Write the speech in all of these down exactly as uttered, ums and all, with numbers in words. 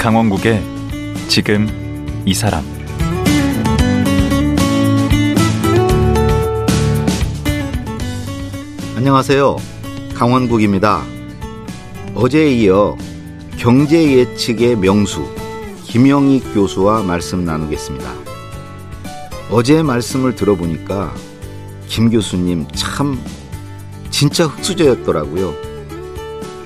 강원국의 지금 이 사람. 안녕하세요. 강원국입니다. 어제에 이어 경제 예측의 명수 김영익 교수와 말씀 나누겠습니다. 어제 말씀을 들어보니까 김 교수님 참 진짜 흙수저였더라고요.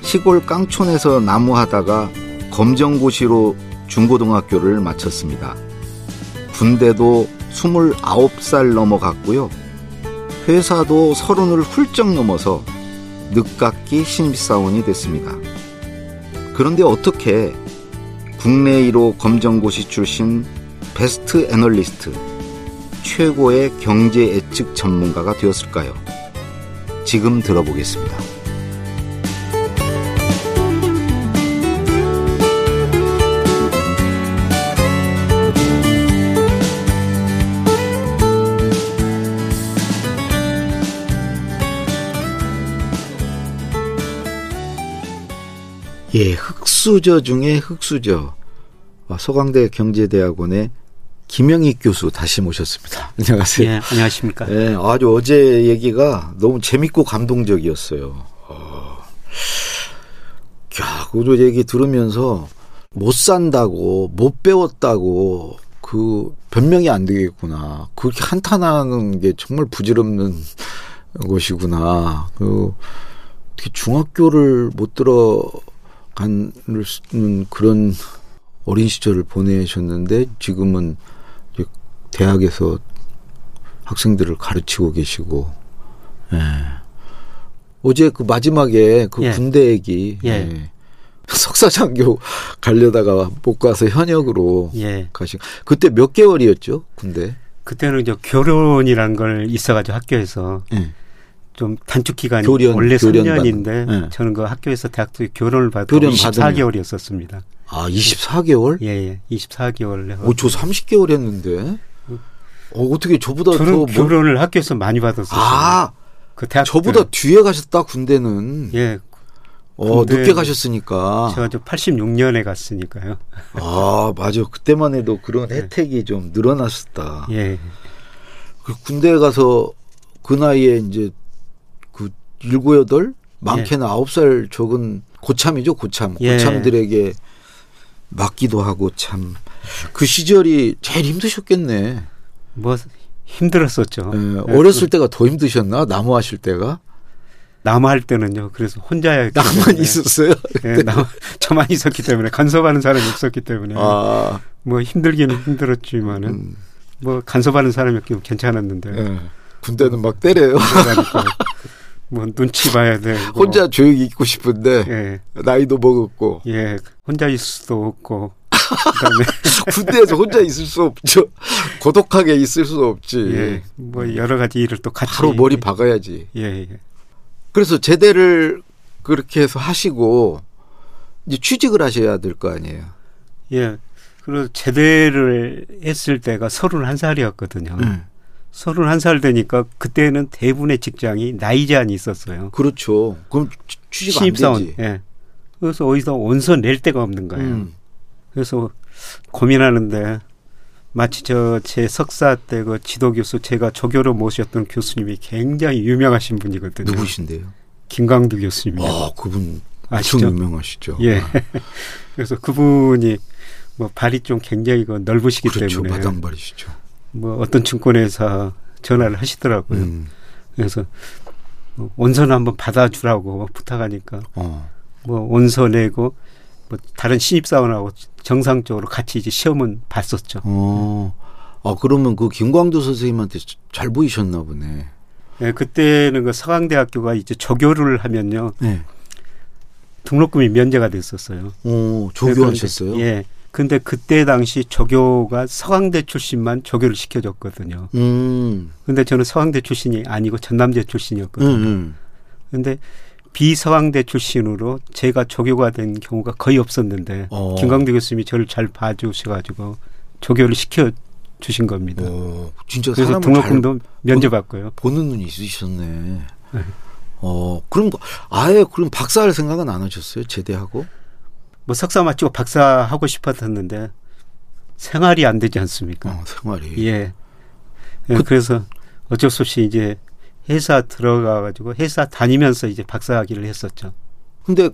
시골 깡촌에서 나무하다가 검정고시로 중고등학교를 마쳤습니다. 군대도 스물아홉 살 넘어갔고요. 회사도 서른을 훌쩍 넘어서 늦깎이 신입사원이 됐습니다. 그런데 어떻게 국내 일 호 검정고시 출신 베스트 애널리스트, 최고의 경제 예측 전문가가 되었을까요? 지금 들어보겠습니다. 예, 흙수저 중에 흙수저, 서강대 경제대학원의 김영익 교수 다시 모셨습니다. 안녕하세요. 예, 안녕하십니까. 예, 아주 어제 얘기가 너무 재밌고 감동적이었어요. 어, 야, 그 얘기 들으면서 못 산다고, 못 배웠다고, 그 변명이 안 되겠구나. 그렇게 한탄하는 게 정말 부질없는 것이구나. 그 특히 중학교를 못 들어. 간 그런 어린 시절을 보내셨는데 지금은 이제 대학에서 학생들을 가르치고 계시고, 예. 어제 그 마지막에 그 예. 군대 얘기, 예. 예. 석사장교 가려다가 못 가서 현역으로 예. 가시고, 그때 몇 개월이었죠 군대? 그때는 이제 결혼이란 걸 있어가지고 학교에서. 예. 좀 단축 기간이 교련, 원래 삼 년인데 네. 저는 그 학교에서 대학도 교련을 받고 이십사 개월이었었습니다. 아, 이십사 개월? 예, 예. 이십사 개월. 오, 저 삼십 개월 했는데. 어, 어떻게 저보다 저는 더 교련을 뭐... 학교에서 많이 받았었어요. 아, 그 대학 저보다 때는. 뒤에 가셨다 군대는. 예. 어, 늦게 가셨으니까. 제가 저 팔십육 년에 갔으니까요. 아, 맞아. 그때만 해도 그런 네. 혜택이 좀 늘어났었다. 예. 그 군대에 가서 그 나이에 이제. 일구여덟 많게는 예. 아홉 살 적은 고참이죠. 고참. 예. 고참들에게 맞기도 하고 참. 그 시절이 제일 힘드셨겠네. 뭐 힘들었었죠. 예. 예. 어렸을 그, 때가 더 힘드셨나? 나무하실 때가? 나무할 때는요. 그래서 혼자였기 때문에. 나만 있었어요? 예. 나, 저만 있었기 때문에. 간섭하는 사람이 없었기 때문에. 아. 뭐 힘들기는 힘들었지만은 음. 뭐 간섭하는 사람이 없기는 괜찮았는데. 예. 군대는 막 때려요. 뭐 눈치 봐야 되고 혼자 조용히 있고 싶은데 예. 나이도 먹었고 예 혼자 있을 수도 없고 그다음에 군대에서 혼자 있을 수 없죠. 고독하게 있을 수 없지. 예. 뭐 여러 가지 일을 또 같이 바로 머리 박아야지. 예. 예. 그래서 제대를 그렇게 해서 하시고 이제 취직을 하셔야 될 거 아니에요. 예. 그래서 제대를 했을 때가 서른한 살이었거든요. 음. 서른한 살 되니까 그때는 대부분의 직장이 나이 제한이 있었어요. 그렇죠. 그럼 취직 안 되지. 예. 그래서 어디서 원서 낼 데가 없는 거예요. 음. 그래서 고민하는데 마치 저 제 석사 때 그 지도교수 제가 조교로 모셨던 교수님이 굉장히 유명하신 분이거든요. 누구신데요? 김강두 교수님이요. 아, 그분 아시죠? 유명하시죠. 예. 그래서 그분이 뭐 발이 좀 굉장히 그 넓으시기 그렇죠. 때문에. 그렇죠. 마당발이시죠. 뭐 어떤 증권회사 전화를 하시더라고요. 음. 그래서 원서는 한번 받아주라고 부탁하니까 어. 뭐 원서 내고 뭐 다른 신입사원하고 정상적으로 같이 이제 시험은 봤었죠. 어. 아 그러면 그 김광도 선생님한테 잘 보이셨나 보네. 네, 그때는 그 서강대학교가 이제 조교를 하면요. 네. 등록금이 면제가 됐었어요. 오, 조교하셨어요? 예. 근데 그때 당시 조교가 서강대 출신만 조교를 시켜줬거든요. 음. 근데 저는 서강대 출신이 아니고 전남대 출신이었거든요. 그런데 음. 비서강대 출신으로 제가 조교가 된 경우가 거의 없었는데 어. 김강두 교수님이 저를 잘 봐주셔가지고 조교를 시켜주신 겁니다. 어. 진짜 그래서 등록금도 면제받고요. 보는 눈이 있으셨네. 네. 어. 그럼 아예 그럼 박사할 생각은 안 하셨어요? 제대하고? 뭐 석사 마치고 박사 하고 싶었는데 생활이 안 되지 않습니까? 어, 생활이. 예. 그, 그래서 어쩔 수 없이 이제 회사 들어가 가지고 회사 다니면서 이제 박사학위를 했었죠. 근데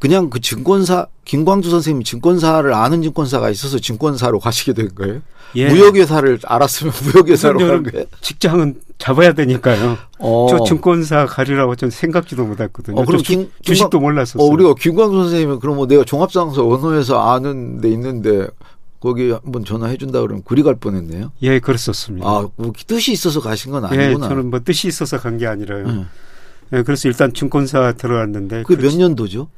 그냥 그 증권사 김광주 선생님이 증권사를 아는 증권사가 있어서 증권사로 가시게 된 거예요? 예. 무역회사를 알았으면 무역회사로 가는 거예요? 직장은 잡아야 되니까요. 어. 저 증권사 가리라고 전 생각지도 못했거든요. 어, 그럼 주, 김, 주식도 김광, 몰랐었어요. 어, 우리가 김광주 선생님은 그럼 뭐 내가 종합상서 원호에서 아는 데 있는데 거기 한번 전화해 준다 그러면 그리 갈 뻔했네요. 예, 그랬었습니다. 아, 뭐 뜻이 있어서 가신 건 아니구나. 예, 저는 뭐 뜻이 있어서 간 게 아니라요. 음. 예, 그래서 일단 증권사 들어갔는데. 그게 몇 년도죠?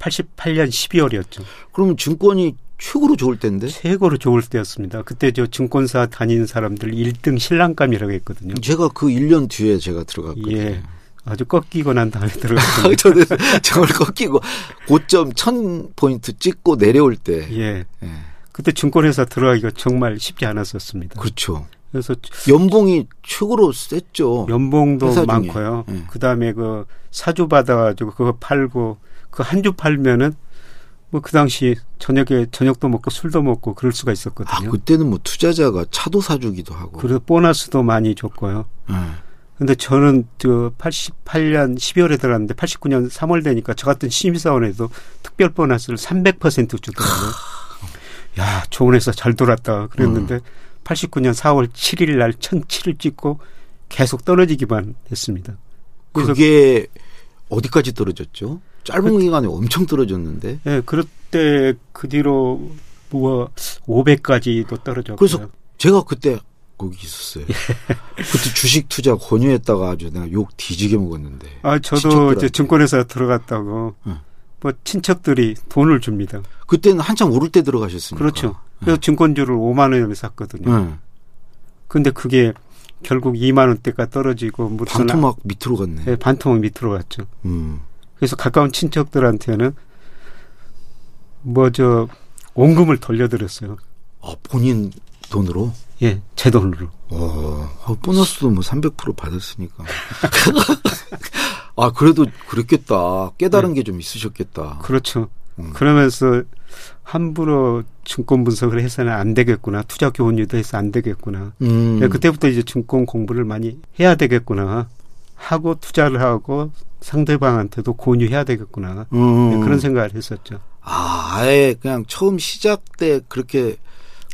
팔십팔 년 십이월이었죠. 그러면 증권이 최고로 좋을 때인데? 최고로 좋을 때였습니다. 그때 저 증권사 다닌 사람들 일 등 신랑감이라고 했거든요. 제가 그 일 년 뒤에 제가 들어갔거든요. 예, 아주 꺾이고 난 다음에 들어갔거든요. 저는 정말 꺾이고 고점 천 포인트 찍고 내려올 때. 예. 예. 그때 증권회사 들어가기가 정말 쉽지 않았었습니다. 그렇죠. 그래서 연봉이 최고로 셌죠. 연봉도 많고요. 예. 그다음에 그 사주 받아가지고 그거 팔고 그 한 주 팔면은 뭐 그 당시 저녁에 저녁도 먹고 술도 먹고 그럴 수가 있었거든요. 아, 그때는 뭐 투자자가 차도 사주기도 하고. 그래서 보너스도 많이 줬고요. 그런데 네. 저는 그 팔십팔 년 십이월에 들어갔는데 팔십구 년 삼월 되니까 저 같은 신입사원에도 특별 보너스를 삼백 퍼센트 주더라고요. 야, 좋은 회사 잘 돌았다 그랬는데 음. 팔십구 년 사월 칠일 날 천칠을 찍고 계속 떨어지기만 했습니다. 그게 어디까지 떨어졌죠? 짧은 그, 기간에 엄청 떨어졌는데. 예, 그럴 때 그 뒤로 뭐 오백까지도 떨어졌고요. 그래서 제가 그때 거기 있었어요. 예. 그때 주식 투자 권유했다가 아주 내가 욕 뒤지게 먹었는데. 아, 저도 이제 증권회사 들어갔다고 응. 뭐 친척들이 돈을 줍니다. 그때는 한참 오를 때 들어가셨으니까. 그렇죠. 그래서 응. 증권주를 오만 원에 샀거든요. 그런데 응. 그게 결국 이만 원대가 떨어지고. 반토막 밑으로 갔네. 예, 반토막 밑으로 갔죠. 음. 그래서 가까운 친척들한테는 뭐 저 원금을 돌려드렸어요. 아, 본인 돈으로? 예, 제 돈으로. 와, 아, 보너스도 뭐 삼백 퍼센트 받았으니까. 아, 그래도 그랬겠다. 깨달은 네. 게 좀 있으셨겠다. 그렇죠. 음. 그러면서 함부로 증권 분석을 해서는 안 되겠구나. 투자 교훈도 해서 안 되겠구나. 음. 그때부터 이제 증권 공부를 많이 해야 되겠구나. 하고 투자를 하고 상대방한테도 권유해야 되겠구나. 음. 그런 생각을 했었죠. 아, 아예 그냥 처음 시작 때 그렇게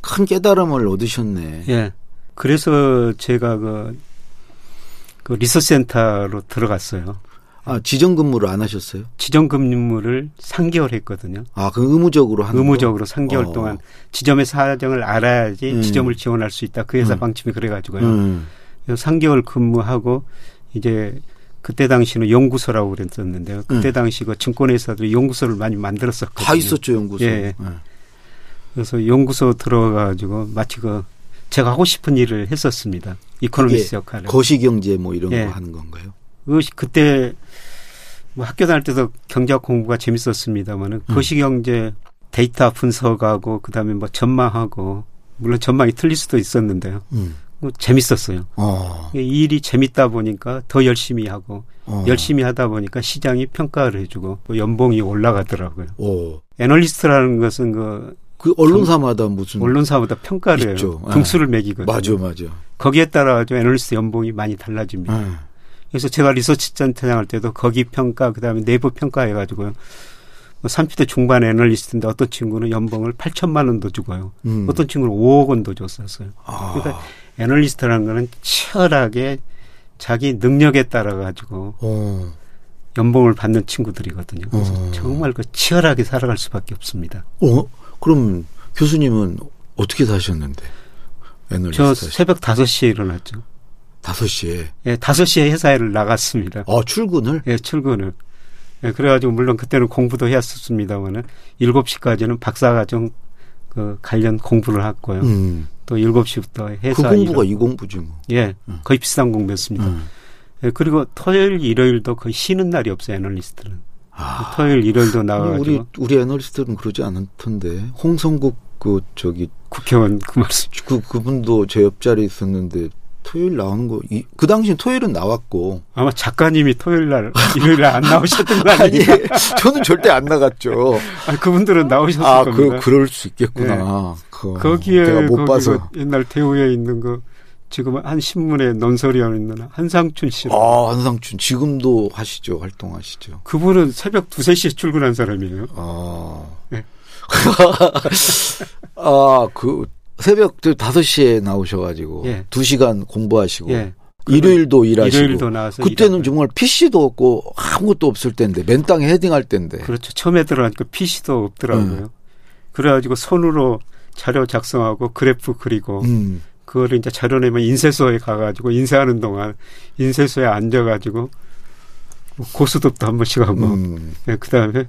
큰 깨달음을 얻으셨네. 예. 그래서 제가 그, 그 리서치센터로 들어갔어요. 아, 지정 근무를 안 하셨어요? 지정 근무를 삼 개월 했거든요. 아, 그 의무적으로 한 의무적으로 거? 삼 개월 어. 동안 지점의 사정을 알아야지 음. 지점을 지원할 수 있다. 그 회사 음. 방침이 그래가지고요. 음. 삼 개월 근무하고 이제 그때 당시는 연구소라고 그랬었는데요. 그때 응. 당시 그 증권회사들이 연구소를 많이 만들었었거든요. 다 있었죠, 연구소. 예. 네. 그래서 연구소 들어가가지고 마치 그 제가 하고 싶은 일을 했었습니다. 이코노미스 역할을. 거시경제 뭐 이런 예. 거 하는 건가요? 그, 그때 뭐 학교 다닐 때도 경제학 공부가 재밌었습니다만은 응. 거시경제 데이터 분석하고 그다음에 뭐 전망하고 물론 전망이 틀릴 수도 있었는데요. 응. 재밌었어요. 어. 이 일이 재밌다 보니까 더 열심히 하고 어. 열심히 하다 보니까 시장이 평가를 해주고 연봉이 올라가더라고요. 오. 애널리스트라는 것은 그, 그 언론사마다 무슨 언론사마다 평가를 있죠. 해요. 등수를 매기거든요. 맞아, 맞아. 거기에 따라 애널리스트 연봉이 많이 달라집니다. 에. 그래서 제가 리서치 센터장 할 때도 거기 평가 그다음에 내부 평가해가지고요. 삼십 대 중반 애널리스트인데 어떤 친구는 연봉을 팔천만 원도 주고요. 음. 어떤 친구는 오억 원도 줬었어요. 아. 그러니까 애널리스트라는 거는 치열하게 자기 능력에 따라 가지고 어. 연봉을 받는 친구들이거든요. 그래서 어. 정말 그 치열하게 살아갈 수밖에 없습니다. 어? 그럼 교수님은 어떻게 사셨는데? 애널리스트 저 사셨... 새벽 다섯 시에 일어났죠. 다섯 시에? 예, 다섯 시에 회사를 나갔습니다. 아, 출근을? 예, 출근을. 예, 그래가지고 물론 그때는 공부도 했었습니다만은 일곱 시까지는 박사과정 그 관련 공부를 했고요. 음. 또 일곱 시부터 회사. 그 공부가 이 공부지 뭐. 예. 응. 거의 비싼 공부였습니다. 응. 예, 그리고 토요일, 일요일도 거의 쉬는 날이 없어요, 애널리스트는. 아, 토요일, 일요일도 나와가지고. 우리, 우리 애널리스트는 그러지 않던데. 홍성국 그, 저기. 국회의원 그 말씀. 그, 그분도 제 옆자리에 있었는데 토요일 나오는 거, 이, 그 당시엔 토요일은 나왔고. 아마 작가님이 토요일 날, 일요일 날 안 나오셨던 거 아니에요? 아니, 저는 절대 안 나갔죠. 아니, 그분들은 나오셨을 아, 겁니다. 그, 그럴 수 있겠구나. 네. 그, 거기에, 제가 못 봐서. 옛날 대우에 있는 그, 지금 한 신문에 논설위원회 있는 한상춘 씨. 아, 한상춘. 지금도 하시죠. 활동하시죠. 그분은 새벽 두세 시에 출근한 사람이에요. 아. 네. 아, 그, 새벽 다섯 시에 나오셔가지고 예. 두 시간 공부하시고 예. 일요일도 일하시고 일요일도 나와서 그때는 일하고. 정말 피씨도 없고 아무것도 없을 때인데 맨 땅에 헤딩할 때인데 그렇죠. 처음에 들어가니까 피씨도 없더라고요. 음. 그래가지고 손으로 자료 작성하고 그래프 그리고 음. 그거를 이제 자료 내면 인쇄소에 가가지고 인쇄하는 동안 인쇄소에 앉아가지고 고스톱도 한 번씩 하고 음. 네, 그다음에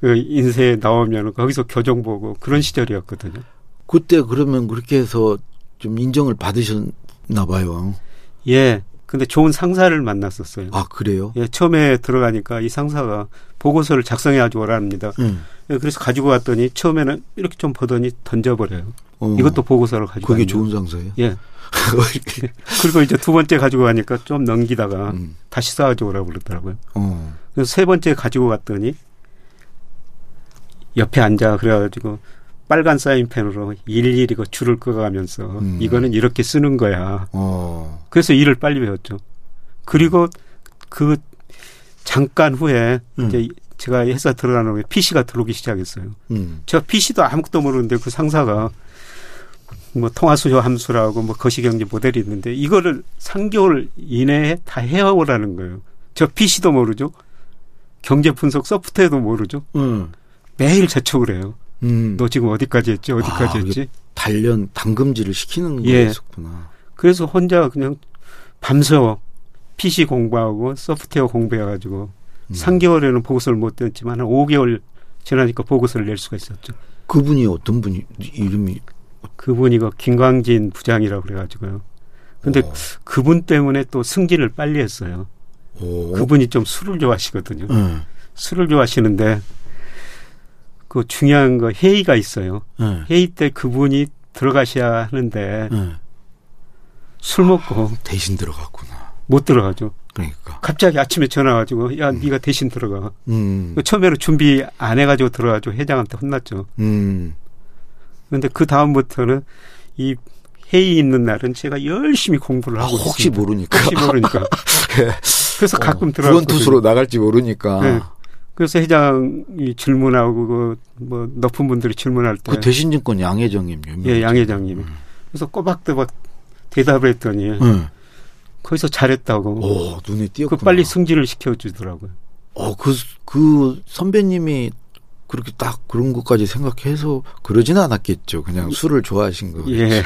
그 인쇄에 나오면 거기서 교정 보고 그런 시절이었거든요. 그때 그러면 그렇게 해서 좀 인정을 받으셨나 봐요. 예. 근데 좋은 상사를 만났었어요. 아, 그래요? 예. 처음에 들어가니까 이 상사가 보고서를 작성해 가지고 오랍니다. 음. 예, 그래서 가지고 왔더니 처음에는 이렇게 좀 보더니 던져버려요. 어, 이것도 보고서를 가지고 그게 왔네요. 좋은 상사예요? 예. 그리고 이제 두 번째 가지고 가니까 좀 넘기다가 음. 다시 싸가지고 오라고 그러더라고요. 어. 그래서 세 번째 가지고 갔더니 옆에 앉아 그래가지고 빨간 사인펜으로 일일이 줄을 끄가면서 음. 이거는 이렇게 쓰는 거야. 어. 그래서 일을 빨리 배웠죠. 그리고 그 잠깐 후에 음. 이제 제가 회사 들어가는 후에 피씨가 들어오기 시작했어요. 음. 제가 피씨도 아무것도 모르는데 그 상사가 뭐 통화수요 함수라고 뭐 거시경제 모델이 있는데 이거를 삼 개월 이내에 다 해오라는 거예요. 저 피씨도 모르죠. 경제 분석 소프트웨어도 모르죠. 음. 매일 재촉을 해요. 음. 너 지금 어디까지 했지? 어디까지 아, 했지? 단련, 당금질을 시키는 예. 거였었구나. 그래서 혼자 그냥 밤새워 피씨 공부하고 소프트웨어 공부해가지고 음. 삼 개월에는 보고서를 못 냈지만 한 오 개월 지나니까 보고서를 낼 수가 있었죠. 그분이 어떤 분이, 이름이? 그분이 그 김광진 부장이라고 그래가지고요. 근데 오. 그분 때문에 또 승진을 빨리 했어요. 오. 그분이 좀 술을 좋아하시거든요. 음. 술을 좋아하시는데 그 중요한 거 회의가 있어요. 네. 회의 때 그분이 들어가셔야 하는데 네. 술 먹고 아, 대신 들어갔구나. 못 들어가죠. 그러니까 갑자기 아침에 전화 가지고 야 음. 네가 대신 들어가. 음. 처음에는 준비 안 해가지고 들어가지고 회장한테 혼났죠. 그런데 음. 그 다음부터는 이 회의 있는 날은 제가 열심히 공부를 하고 아, 혹시 있습니다. 모르니까. 혹시 모르니까. 네. 그래서 어, 가끔 들어가고 구원투수로 나갈지 모르니까. 네. 그래서 회장이 질문하고 뭐 높은 분들이 질문할 때 그 대신증권 양회장님요. 예, 양회장님. 음. 그래서 꼬박꼬박 대답을 했더니 음. 거기서 잘했다고. 오, 눈에 띄었구나. 그 빨리 승진을 시켜주더라고요. 어, 그, 그 선배님이 그렇게 딱 그런 것까지 생각해서 그러진 않았겠죠. 그냥 술을 좋아하신 거. 예.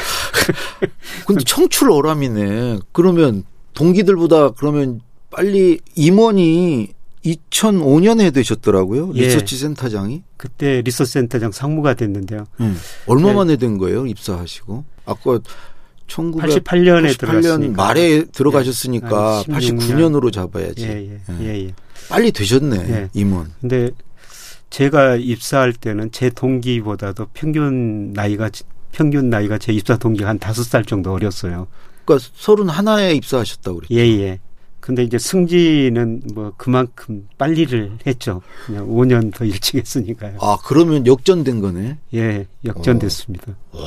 근데 청출어람이네. 그러면 동기들보다 그러면 빨리 임원이 이천오 년에 되셨더라고요. 예. 리서치 센터장이. 그때 리서치 센터장 상무가 됐는데요. 음. 얼마 네. 만에 된 거예요? 입사하시고. 아까 천구백팔십팔 년에 들어갔으니까. 말에 들어가셨으니까 예. 팔십구 년으로 잡아야지. 예, 예. 예. 예, 예. 빨리 되셨네. 예. 임원. 근데 제가 입사할 때는 제 동기보다도 평균 나이가 평균 나이가 제 입사 동기가 한 다섯 살 정도 어렸어요. 그러니까 서른하나에 입사하셨다고 그랬죠. 예, 예. 근데 이제 승진은 뭐 그만큼 빨리를 했죠. 그냥 오 년 더 일찍 했으니까요. 아, 그러면 역전된 거네? 예, 역전됐습니다. 오.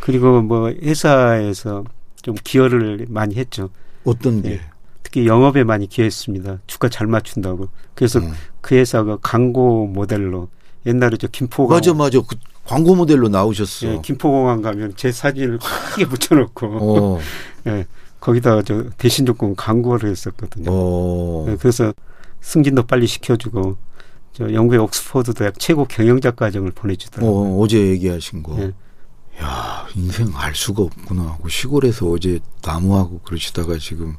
그리고 뭐 회사에서 좀 기여를 많이 했죠. 어떤 게? 예, 특히 영업에 많이 기여했습니다. 주가 잘 맞춘다고. 그래서 음. 그 회사가 광고 모델로 옛날에 저 김포공항. 맞아, 맞아. 그 광고 모델로 나오셨어. 예, 김포공항 가면 제 사진을 크게 붙여놓고. 예. 거기다가 저 대신증권 광고를 했었거든요. 네, 그래서 승진도 빨리 시켜주고 저 영국의 옥스퍼드 대학 최고 경영자과정을 보내주더라고요. 어, 어제 얘기하신 거. 네. 야, 인생 알 수가 없구나 하고 시골에서 어제 나무하고 그러시다가 지금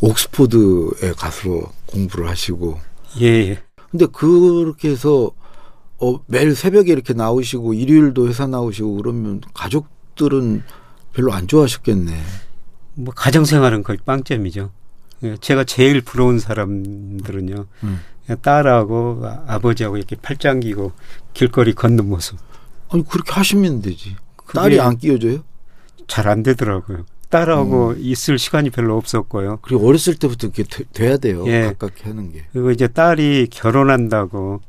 옥스퍼드에 가서 공부를 하시고. 예. 근데 그렇게 해서 어, 매일 새벽에 이렇게 나오시고 일요일도 회사 나오시고 그러면 가족들은 별로 안 좋아하셨겠네. 뭐 가정생활은 거의 빵점이죠. 제가 제일 부러운 사람들은요. 음. 딸하고 아버지하고 이렇게 팔짱 끼고 길거리 걷는 모습. 아니 그렇게 하시면 되지. 딸이 안 끼워줘요? 잘 안 되더라고요. 딸하고 음. 있을 시간이 별로 없었고요. 그리고 어렸을 때부터 이렇게 되, 돼야 돼요. 예. 가깝게 하는 게. 그리고 이제 딸이 결혼한다고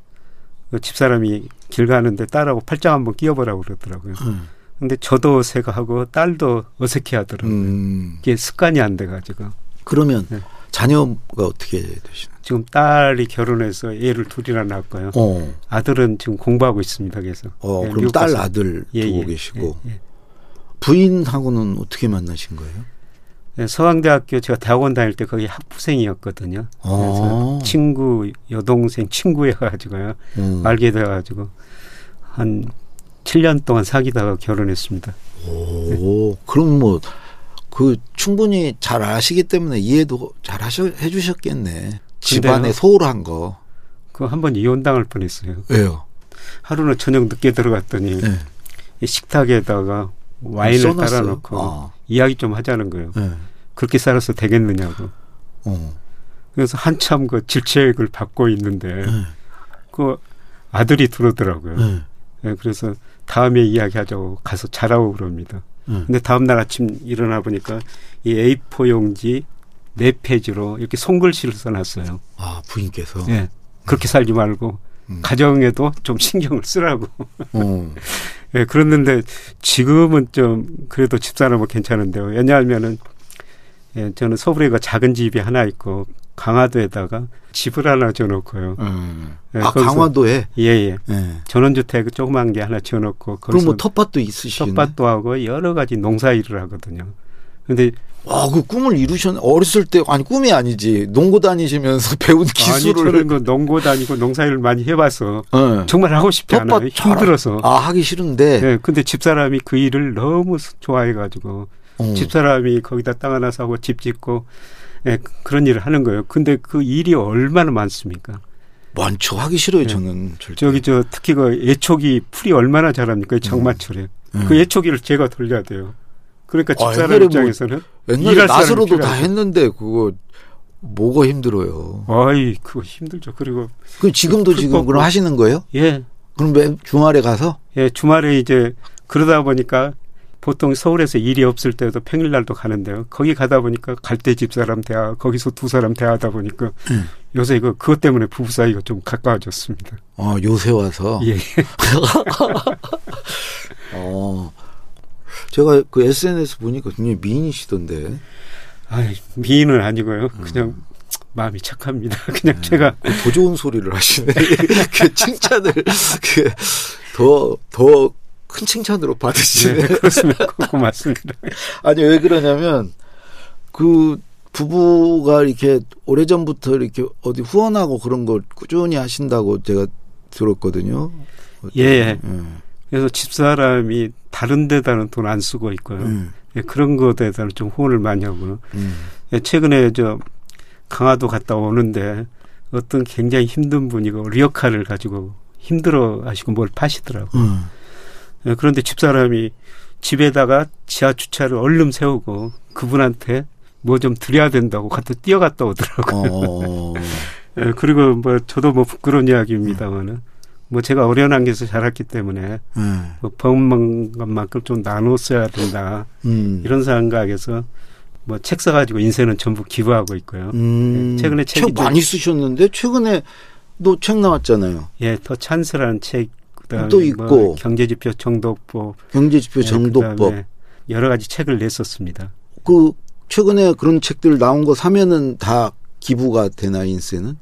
그 집사람이 길 가는데 딸하고 팔짱 한번 끼워보라고 그러더라고요. 음. 근데 저도 어색하고 딸도 어색해하더라고요. 음. 이게 습관이 안 돼가지고. 그러면 네. 자녀가 어떻게 되시나요? 지금 딸이 결혼해서 애를 둘이나 낳았고요. 어. 아들은 지금 공부하고 있습니다. 그래서. 어, 네, 그럼 딸 가서. 아들 두고 예, 예, 계시고. 예, 예. 부인하고는 어떻게 만나신 거예요? 네, 서강대학교 제가 대학원 다닐 때 거기 학부생이었거든요. 아. 그래서 친구 여동생 친구여가지고요. 음. 알게 돼가지고 한 칠 년 동안 사귀다가 결혼했습니다. 오, 네. 그럼 뭐 그 충분히 잘 아시기 때문에 이해도 잘 하셔 해주셨겠네. 집안에 소홀한 거. 그 한 번 이혼당할 뻔했어요. 왜요? 하루는 저녁 늦게 들어갔더니 네. 식탁에다가 와인을 따라놓고 아. 이야기 좀 하자는 거예요. 네. 그렇게 살아서 되겠느냐고. 어. 그래서 한참 그 질책을 받고 있는데 네. 그 아들이 들어오더라고요. 네. 네, 그래서 다음에 이야기하자고 가서 자라고 그럽니다. 네. 근데 다음 날 아침 일어나 보니까 이 에이포 용지 네 페이지로 이렇게 손글씨를 써놨어요. 아, 부인께서. 네, 음. 그렇게 살지 말고 음. 가정에도 좀 신경을 쓰라고. 어. 예, 그랬는데 지금은 좀 그래도 집사람은 괜찮은데요. 왜냐하면은 예, 저는 서울에 그 작은 집이 하나 있고 강화도에다가 집을 하나 지어놓고요. 음. 예, 아 강화도에? 예예. 예. 예. 전원주택 조그만 게 하나 지어놓고. 그럼 뭐 텃밭도 있으시네. 텃밭도 하고 여러 가지 농사일을 하거든요. 근데 아, 그 꿈을 이루셨네. 어렸을 때 아니 꿈이 아니지. 농고 다니시면서 배운 기술을. 아니, 저는 그 농고 다니고 농사일을 많이 해봐서 네. 정말 하고 싶지 않아요. 힘들어서. 아, 하기 싫은데. 네, 근데 집사람이 그 일을 너무 좋아해가지고 어. 집사람이 거기다 땅 하나 사고 집 짓고 네, 그런 일을 하는 거예요. 근데 그 일이 얼마나 많습니까? 많죠. 하기 싫어요. 네. 저는 절대. 저기 저 특히 그 예초기 풀이 얼마나 자랍니까? 장마철에. 음. 그 예초기를 제가 돌려야 돼요. 그러니까 집사람 아, 입장에서는 뭐 옛날에 낫으로도 다 했는데 그거 뭐가 힘들어요. 아이 그거 힘들죠. 그리고 그 지금도 그, 지금 그럼 하시는 거예요? 예. 그럼 매 주말에 가서? 예, 주말에 이제 그러다 보니까 보통 서울에서 일이 없을 때도 평일날도 가는데요. 거기 가다 보니까 갈 때 집사람 대화 거기서 두 사람 대화하다 보니까 음. 요새 이거 그것 때문에 부부 사이가 좀 가까워졌습니다. 아 요새 와서? 예. 어. 제가 그 에스엔에스 보니까 굉장히 미인이시던데. 아, 미인은 아니고요. 그냥 음. 마음이 착합니다. 그냥 음. 제가 더 좋은 소리를 하시네. 그 칭찬을 그 더 더 큰 칭찬으로 받으시네. 네, 그렇습니다. 고맙습니다. 아니 왜 그러냐면 그 부부가 이렇게 오래전부터 이렇게 어디 후원하고 그런 걸 꾸준히 하신다고 제가 들었거든요. 예. 음. 그래서 집사람이 다른 데다는 돈 안 쓰고 있고요. 음. 예, 그런 거에다는 좀 후원을 많이 하고요. 음. 예, 최근에 저 강화도 갔다 오는데 어떤 굉장히 힘든 분이 리어카를 가지고 힘들어 하시고 뭘 파시더라고요. 음. 예, 그런데 집사람이 집에다가 지하 주차를 얼른 세우고 그분한테 뭐 좀 드려야 된다고 갔다 뛰어갔다 오더라고요. 예, 그리고 뭐 저도 뭐 부끄러운 이야기입니다만은. 음. 뭐 제가 어려운 환경에서 자랐기 때문에 음. 뭐 범한 것만큼 좀 나눴어야 된다 음. 이런 생각에서 뭐 책 사가지고 인생은 전부 기부하고 있고요. 음. 네, 최근에 책이 책 많이 쓰셨는데 최근에 또 책 나왔잖아요. 예, 더 찬스라는 책 그다음에 또 있고 뭐 경제지표 정독법, 경제지표 정독법 네, 여러 가지 책을 냈었습니다. 그 최근에 그런 책들 나온 거 사면은 다 기부가 되나 인세는?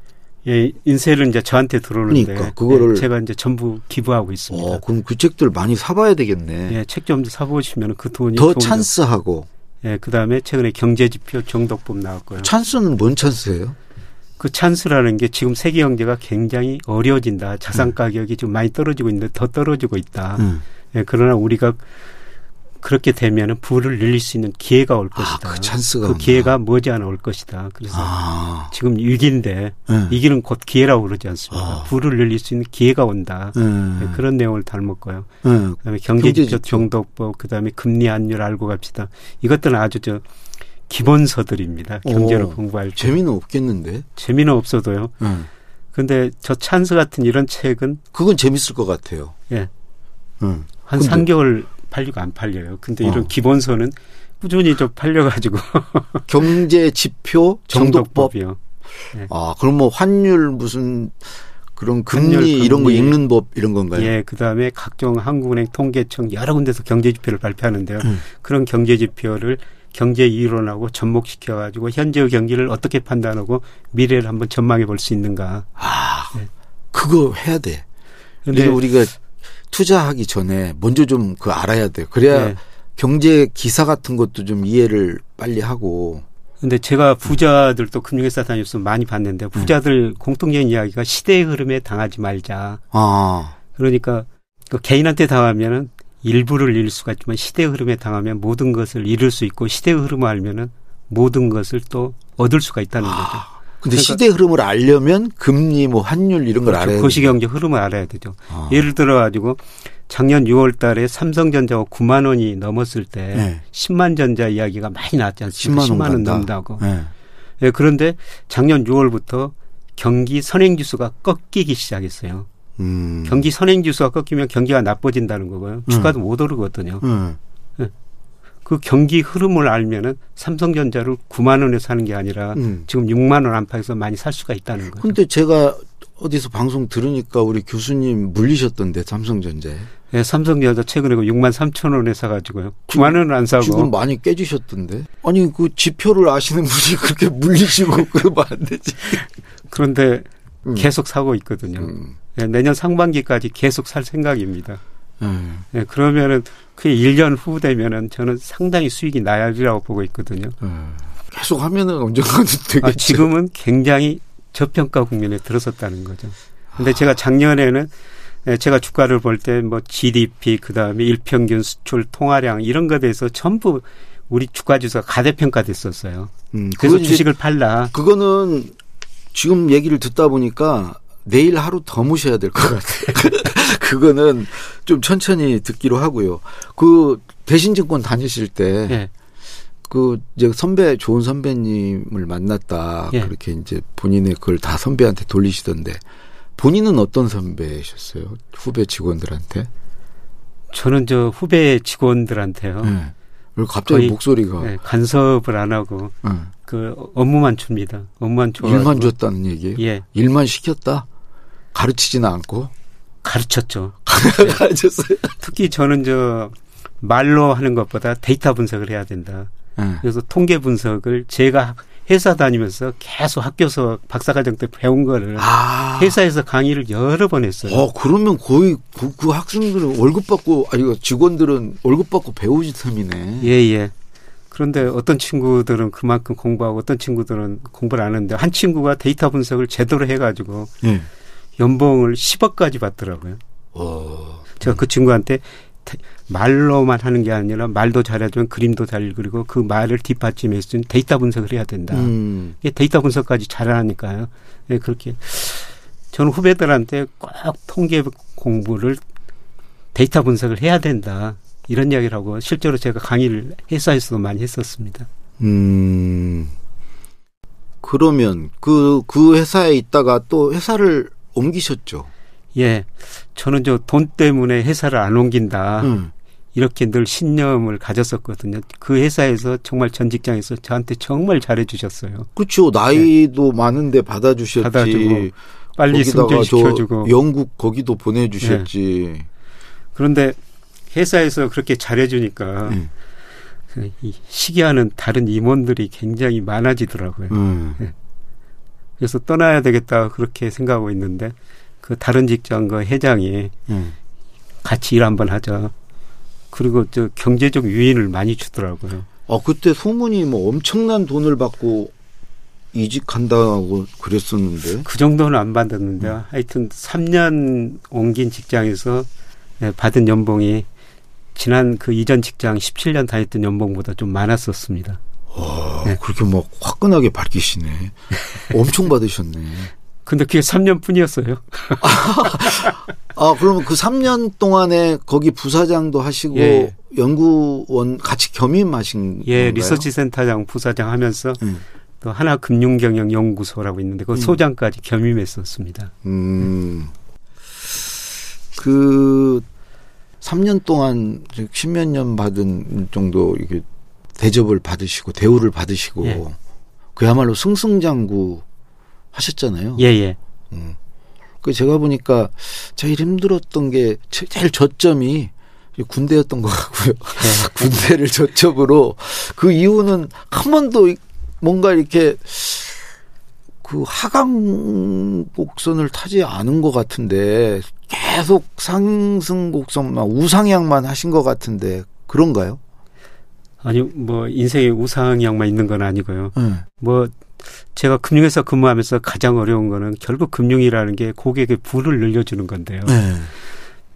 예, 인쇄를 이제 저한테 들어오는데 그러니까 그거를 예, 제가 이제 전부 기부하고 있습니다. 어, 그럼 그 책들 많이 사봐야 되겠네. 예, 책 좀 사보시면 그 돈이 더 찬스하고. 예, 그 다음에 최근에 경제지표 정독법 나왔고요. 찬스는 뭔 찬스예요? 그 찬스라는 게 지금 세계 경제가 굉장히 어려워진다. 자산 가격이 음. 좀 많이 떨어지고 있는데 더 떨어지고 있다. 음. 예, 그러나 우리가 그렇게 되면은 부를 늘릴 수 있는 기회가 올 것이다. 아, 그 찬스가 그 기회가 머지않아 올 것이다. 그래서 아. 지금 위기인데 네. 위기는 곧 기회라고 그러지 않습니까? 아. 부를 늘릴 수 있는 기회가 온다. 네. 네, 그런 내용을 닮았고요. 네. 그다음에 경제지표 정독법, 그다음에 금리 환율 알고 갑시다. 이것들은 아주 저 기본서들입니다. 경제를 공부할 때. 재미는 없겠는데? 재미는 없어도요. 그런데 네. 저 찬스 같은 이런 책은 그건 재밌을 것 같아요. 예, 네. 음. 한 근데. 삼 개월. 팔리고 안 팔려요. 근데 이런 어. 기본서는 꾸준히 좀 팔려가지고. 경제 지표 정독법. 정독법이요. 네. 아, 그럼 뭐 환율 무슨 그런 금리, 금리 이런 거 읽는 법 이런 건가요? 예, 그다음에 각종 한국은행, 통계청 여러 군데서 경제지표를 발표하는데요. 음. 그런 경제지표를 경제 이론하고 접목시켜가지고 현재의 경기를 어떻게 판단하고 미래를 한번 전망해 볼 수 있는가. 아, 네. 그거 해야 돼. 근데 우리가 투자하기 전에 먼저 좀 그 알아야 돼요. 그래야 네. 경제 기사 같은 것도 좀 이해를 빨리 하고. 근데 제가 부자들도 금융회사 다니면서 많이 봤는데 부자들 음. 공통적인 이야기가 시대의 흐름에 당하지 말자. 아. 그러니까 그 개인한테 당하면은 일부를 잃을 수가 있지만 시대의 흐름에 당하면 모든 것을 잃을 수 있고 시대의 흐름을 알면은 모든 것을 또 얻을 수가 있다는 아. 거죠. 근데 그러니까 시대 흐름을 알려면 금리, 뭐 환율 이런 걸 그렇죠. 알아야 거시경제 흐름을 알아야 되죠. 아. 예를 들어 가지고 작년 유월 달에 삼성전자가 구만 원이 넘었을 때 네. 십만 전자 이야기가 많이 나왔지 않습니까? 십만 원 넘다고. 네. 네, 그런데 작년 유월부터 경기 선행지수가 꺾이기 시작했어요. 음. 경기 선행지수가 꺾이면 경기가 나빠진다는 거고요. 주가도 음. 못 오르거든요. 음. 그 경기 흐름을 알면은 삼성전자를 구만 원에 사는 게 아니라 음. 지금 육만 원 안팎에서 많이 살 수가 있다는 거죠. 그런데 제가 어디서 방송 들으니까 우리 교수님 물리셨던데 삼성전자에. 네, 삼성전자 최근에 육만 삼천 원에 사가지고요. 구만 원은 안 사고. 지금 많이 깨지셨던데. 아니 그 지표를 아시는 분이 그렇게 물리시고 그러면 안 되지. 그런데 음. 계속 사고 있거든요. 음. 네, 내년 상반기까지 계속 살 생각입니다. 음. 네, 그러면은 그 일 년 후 되면은 저는 상당히 수익이 나야지라고 보고 있거든요. 음. 계속 하면은 언젠가는 되겠죠. 아, 지금은 굉장히 저평가 국면에 들어섰다는 거죠. 근데 아. 제가 작년에는 제가 주가를 볼 때 뭐 지디피 그다음에 일평균 수출 통화량 이런 거에 대해서 전부 우리 주가 지수가 가대평가됐었어요. 음, 그래서 주식을 팔라. 그거는 지금 얘기를 듣다 보니까 내일 하루 더 모셔야 될 것 같아요. 그거는 좀 천천히 듣기로 하고요. 그 대신증권 다니실 때 네. 그 이제 선배 좋은 선배님을 만났다 네. 그렇게 이제 본인의 그걸 다 선배한테 돌리시던데 본인은 어떤 선배셨어요? 후배 직원들한테? 저는 저 후배 직원들한테요. 네. 왜 갑자기 목소리가 네, 간섭을 안 하고 네. 그 업무만 줍니다. 업무만 줘. 일만 줬다는 얘기예요? 예. 일만 시켰다? 가르치지는 않고? 가르쳤죠. 가르쳤어요. 특히 저는 저 말로 하는 것보다 데이터 분석을 해야 된다. 네. 그래서 통계 분석을 제가 회사 다니면서 계속 학교에서 박사과정 때 배운 거를 아. 회사에서 강의를 여러 번 했어요. 어, 그러면 거의 그, 그 학생들은 월급 받고 아니 직원들은 월급 받고 배우지 틈이네. 예예. 그런데 어떤 친구들은 그만큼 공부하고 어떤 친구들은 공부를 안 하는데 한 친구가 데이터 분석을 제대로 해가지고 네. 연봉을 십억까지 받더라고요. 어. 제가 그 친구한테 말로만 하는 게 아니라 말도 잘해주면 그림도 잘 그리고 그 말을 뒷받침해 주는 데이터 분석을 해야 된다. 음. 데이터 분석까지 잘하니까요. 네, 그렇게 저는 후배들한테 꼭 통계 공부를 데이터 분석을 해야 된다. 이런 이야기를 하고 실제로 제가 강의를 회사에서도 많이 했었습니다. 음. 그러면 그, 그 회사에 있다가 또 회사를 옮기셨죠? 예. 저는 저 돈 때문에 회사를 안 옮긴다. 음. 이렇게 늘 신념을 가졌었거든요. 그 회사에서 정말 전 직장에서 저한테 정말 잘해 주셨어요. 그렇죠. 나이도 네. 많은데 받아 주셨지. 받아주고 빨리 승진시켜 주고 영국 거기도 보내 주셨지. 네. 그런데 회사에서 그렇게 잘해 주니까 음. 시기하는 다른 임원들이 굉장히 많아지더라고요. 음. 네. 그래서 떠나야 되겠다 그렇게 생각하고 있는데 그 다른 직장과 회장이 음. 같이 일 한번 하자. 그리고 저 경제적 유인을 많이 주더라고요. 아 그때 소문이 뭐 엄청난 돈을 받고 이직한다고 그랬었는데. 그 정도는 안 받았는데 음. 하여튼 삼 년 옮긴 직장에서 받은 연봉이 지난 그 이전 직장 십칠 년 다녔던 연봉보다 좀 많았었습니다. 와, 네. 그렇게 막 화끈하게 밝히시네. 엄청 받으셨네. 근데 그게 삼 년 뿐이었어요. 아, 그러면 그 삼 년 동안에 거기 부사장도 하시고 예. 연구원 같이 겸임하신 예, 건가요? 리서치 센터장 부사장 하면서 음. 또 하나 금융경영연구소라고 있는데 그 소장까지 겸임했었습니다. 음. 음. 그 삼 년 동안 십몇 년 받은 정도 이게 대접을 받으시고 대우를 받으시고 예. 그야말로 승승장구 하셨잖아요. 예예. 음. 그 제가 보니까 제일 힘들었던 게 제일 저점이 군대였던 것 같고요. 네. 군대를 저점으로 그 이후는 한 번도 뭔가 이렇게 그 하강 곡선을 타지 않은 것 같은데 계속 상승 곡선만 우상향만 하신 것 같은데 그런가요? 아니 뭐 인생에 우상향만 있는 건 아니고요. 네. 뭐 제가 금융회사 근무하면서 가장 어려운 거는 결국 금융이라는 게 고객의 부를 늘려주는 건데요. 네.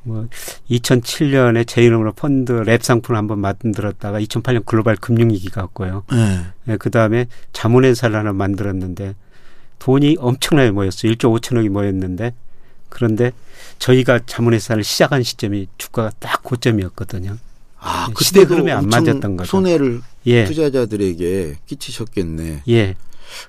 뭐 이천칠 년에 제 이름으로 펀드 랩 상품을 한번 만들었다가 이천팔 년 글로벌 금융위기가 왔고요. 네. 네, 그다음에 자문회사를 하나 만들었는데 돈이 엄청나게 모였어요. 일조 오천억이 모였는데 그런데 저희가 자문회사를 시작한 시점이 주가가 딱 고점이었거든요. 아, 시대 흐름에 안 맞았던 거죠. 손해를 예. 투자자들에게 끼치셨겠네. 예.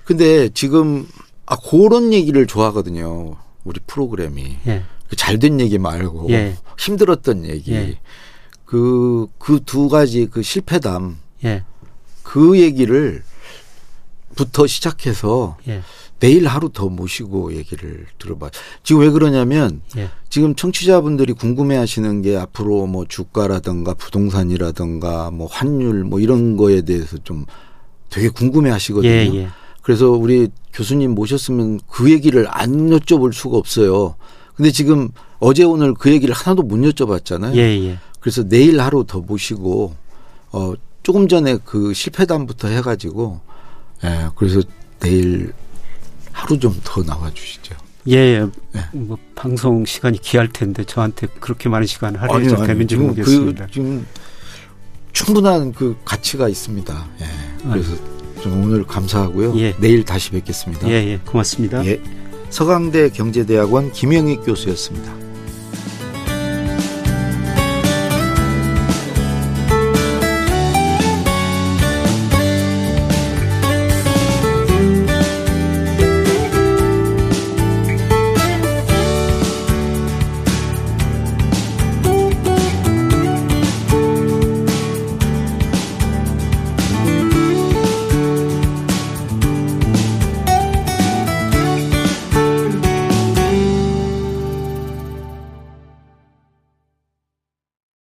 근데 지금 아, 그런 얘기를 좋아하거든요. 우리 프로그램이. 예. 잘된 얘기 말고 예. 힘들었던 얘기. 예. 그, 그 두 가지 그 실패담. 예. 그 얘기를 부터 시작해서 예. 내일 하루 더 모시고 얘기를 들어봐. 지금 왜 그러냐면 예. 지금 청취자분들이 궁금해하시는 게 앞으로 뭐 주가라든가 부동산이라든가 뭐 환율 뭐 이런 거에 대해서 좀 되게 궁금해하시거든요. 예, 예. 그래서 우리 교수님 모셨으면 그 얘기를 안 여쭤볼 수가 없어요. 근데 지금 어제 오늘 그 얘기를 하나도 못 여쭤봤잖아요. 예, 예. 그래서 내일 하루 더 모시고 어, 조금 전에 그 실패담부터 해가지고 예, 그래서 내일 하루 좀 더 나와주시죠. 예, 예. 예. 뭐 방송 시간이 귀할 텐데 저한테 그렇게 많은 시간 할애해서 되는지 모르겠습니다. 그, 지금 충분한 그 가치가 있습니다. 예. 그래서 아니. 좀 오늘 감사하고요. 예. 내일 다시 뵙겠습니다. 예, 예. 고맙습니다. 예. 서강대 경제대학원 김영익 교수였습니다.